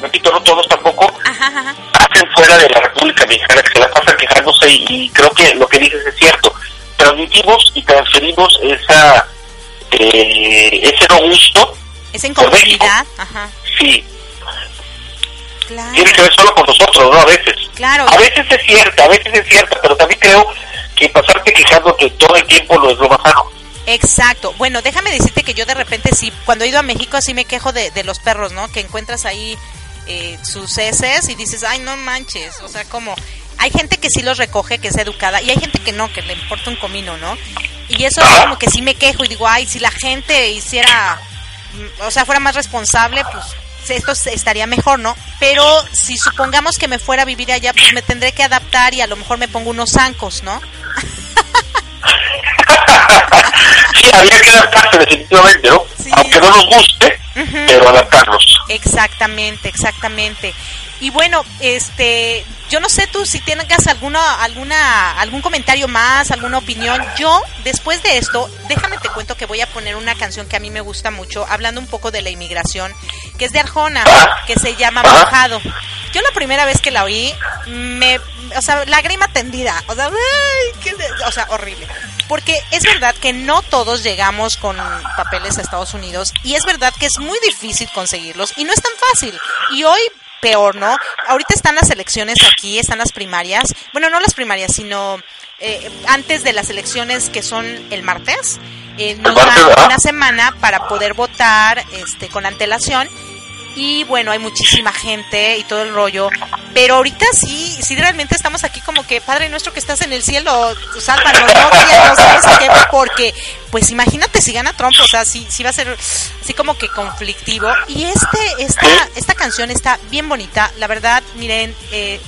repito, no todos tampoco, ajá, hacen fuera de la República Mexicana, que se la pasan quejándose y creo que lo que dices es cierto. Transmitimos y transferimos ese no gusto, esa inconformidad, ajá. Sí. Claro. Tiene que ver solo con nosotros, ¿no? A veces. Claro. A veces es cierta, pero también creo que pasarte quejándote todo el tiempo no es lo más sano. Exacto. Bueno, déjame decirte que yo de repente sí, cuando he ido a México así me quejo de los perros, ¿no? Que encuentras ahí sus heces y dices, ay, no manches, o sea, como hay gente que sí los recoge, que es educada, y hay gente que no, que le importa un comino, ¿no? Y eso es como que sí me quejo y digo, ay, si la gente hiciera, o sea, fuera más responsable, pues esto estaría mejor, ¿no? Pero si supongamos que me fuera a vivir allá, pues me tendré que adaptar y a lo mejor me pongo unos zancos, ¿no? Sí, había que adaptarse definitivamente, ¿no? Sí. Aunque no nos guste, uh-huh, pero adaptarnos. Exactamente. Y bueno, yo no sé tú si tengas algún comentario más, alguna opinión. Yo, después de esto, déjame te cuento que voy a poner una canción que a mí me gusta mucho, hablando un poco de la inmigración, que es de Arjona, que se llama Mojado. Yo la primera vez que la oí, lágrima tendida, o sea, ay, horrible. Porque es verdad que no todos llegamos con papeles a Estados Unidos y es verdad que es muy difícil conseguirlos y no es tan fácil. Y hoy peor, ¿no? Ahorita están las elecciones aquí, están las primarias. Bueno, no las primarias, sino antes de las elecciones que son el martes. Nos dan una semana para poder votar con antelación. Y bueno, hay muchísima gente y todo el rollo, pero ahorita sí realmente estamos aquí como que, Padre nuestro que estás en el cielo, sálvanos, no sabes a qué, porque pues imagínate si gana Trump, o sea, sí va a ser así como que conflictivo. Y esta canción está bien bonita, la verdad, miren,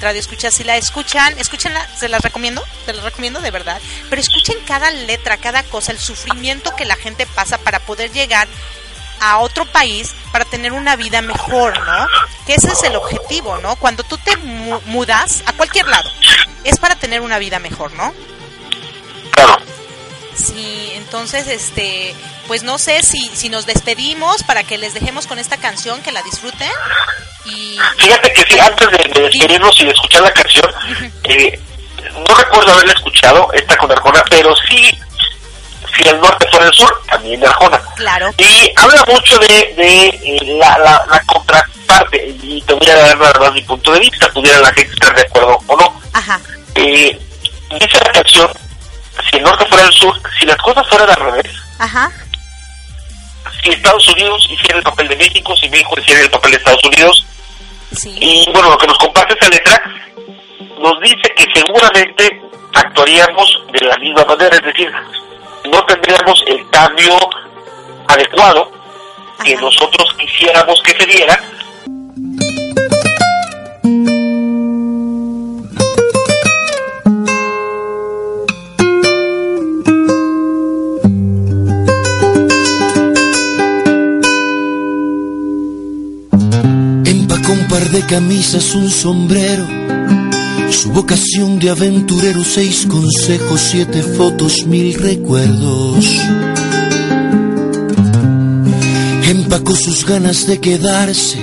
Radio Escucha, si la escúchenla, se las recomiendo de verdad, pero escuchen cada letra, cada cosa, el sufrimiento que la gente pasa para poder llegar a otro país para tener una vida mejor, ¿no? Que ese es el objetivo, ¿no? Cuando tú te mudas a cualquier lado, es para tener una vida mejor, ¿no? Claro. Sí, entonces, pues no sé si nos despedimos para que les dejemos con esta canción, que la disfruten. Y fíjate que sí, antes de despedirnos y de escuchar la canción, uh-huh, no recuerdo haberla escuchado, esta con Arjona, pero sí, si el norte fuera el sur, también de Arjona. Claro. Y habla mucho de la contraparte, y te voy a dar la verdad mi punto de vista, pudiera la gente estar de acuerdo o no. Ajá. Dice la canción, si el norte fuera el sur, si las cosas fueran al revés, ajá, si Estados Unidos hiciera el papel de México, si México hiciera el papel de Estados Unidos, sí. Y bueno, lo que nos comparte esa letra, nos dice que seguramente actuaríamos de la misma manera, es decir, no tendríamos el cambio adecuado que nosotros quisiéramos que se diera. Empacó un par de camisas, un sombrero, su vocación de aventurero, 6 consejos, 7 fotos, 1000 recuerdos. Empacó sus ganas de quedarse,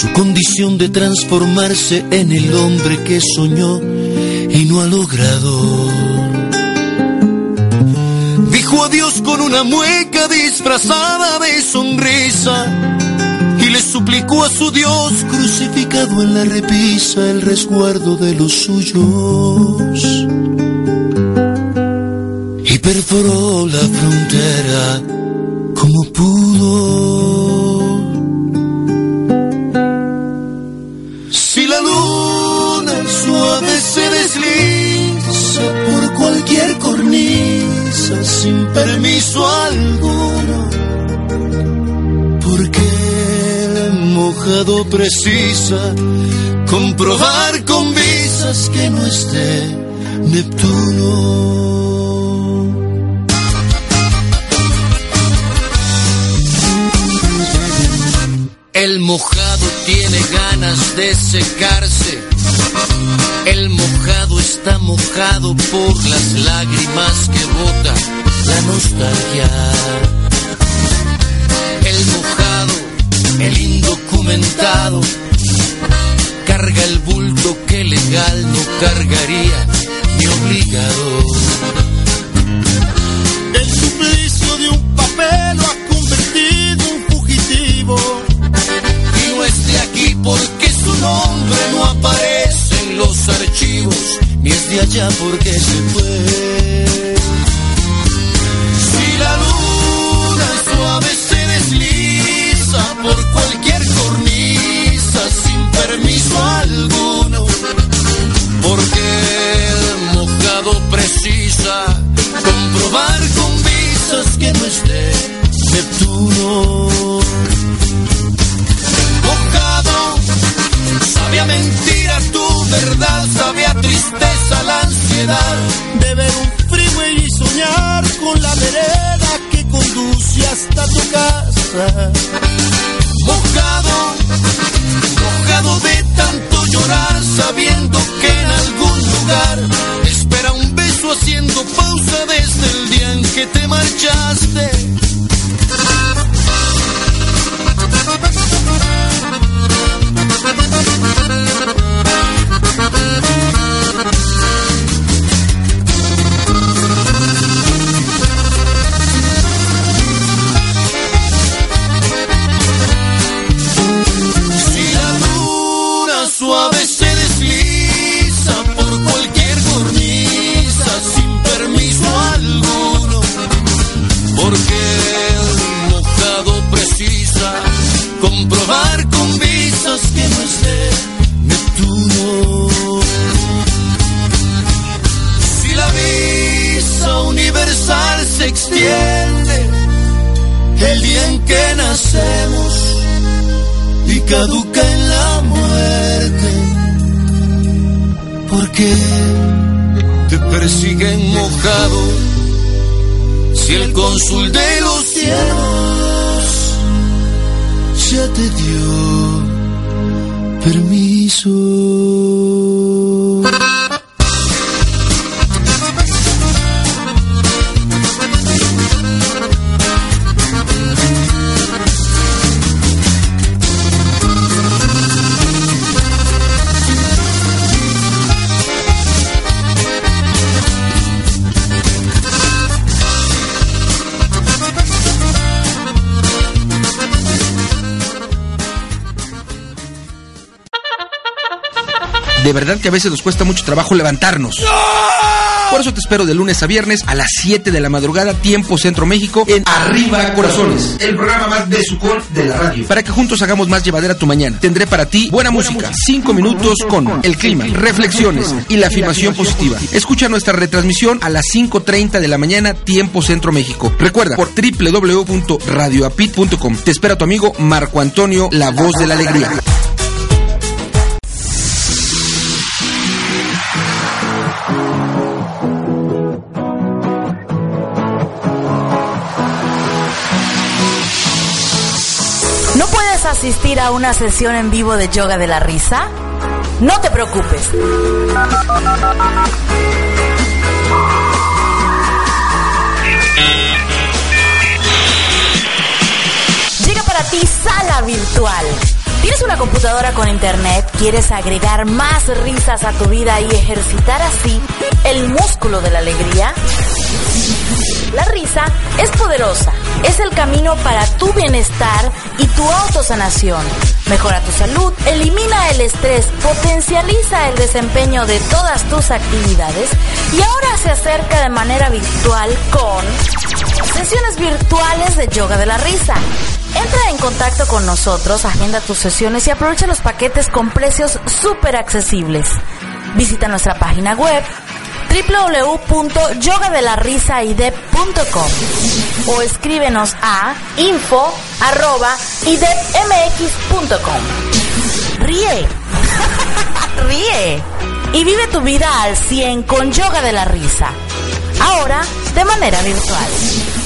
su condición de transformarse en el hombre que soñó y no ha logrado. Dijo adiós con una mueca disfrazada de sonrisa y le suplicó a su Dios crucificado en la repisa el resguardo de los suyos. Y perforó la frontera como pudo. Si la luna suave se desliza por cualquier cornisa sin permiso alguno, porque el mojado precisa comprobar con visas que no esté Neptuno. El mojado tiene ganas de secarse, el mojado está mojado por las lágrimas que bota la nostalgia. El mojado, el indocumentado, carga el bulto que legal no cargaría ni obligado. El suplicio de un papel lo ha convertido en fugitivo. Porque su nombre no aparece en los archivos, ni es de allá porque se fue. Si la luna suave se desliza por cualquier cornisa sin permiso alguno, porque el mojado precisa comprobar con visas que no esté Neptuno. Sabía mentira tu verdad, sabía tristeza la ansiedad de ver un freeway y soñar con la vereda que conduce hasta tu casa. Mojado, mojado de tanto llorar, sabiendo que en algún lugar te espera un beso haciendo pausa desde el día en que te marchaste. El día en que nacemos y caduca en la muerte, porque te persiguen mojado si el cónsul de los cielos ya te dio permiso. De verdad que a veces nos cuesta mucho trabajo levantarnos. ¡No! Por eso te espero de lunes a viernes a las 7 de la madrugada, tiempo Centro México, en Arriba Corazones, el programa más de Sucol de la radio, para que juntos hagamos más llevadera tu mañana. Tendré para ti buena música, 5 minutos con el clima, reflexiones y la afirmación positiva. Escucha nuestra retransmisión a las 5:30 de la mañana, tiempo Centro México. Recuerda, por www.radioapyt.com. Te espera tu amigo Marco Antonio, la voz de la alegría. ¿No puedes asistir a una sesión en vivo de yoga de la risa? No te preocupes. Llega para ti Sala Virtual. ¿Tienes una computadora con internet? ¿Quieres agregar más risas a tu vida y ejercitar así el músculo de la alegría? La risa es poderosa, es el camino para tu bienestar y tu autosanación. Mejora tu salud, elimina el estrés, potencializa el desempeño de todas tus actividades y ahora se acerca de manera virtual con sesiones virtuales de yoga de la risa. Entra en contacto con nosotros, agenda tus sesiones y aprovecha los paquetes con precios súper accesibles. Visita nuestra página web www.yogadelarrisaidep.com o escríbenos a info@idepmx.com. Ríe, ríe y vive tu vida al 100 con Yoga de la Risa, ahora de manera virtual.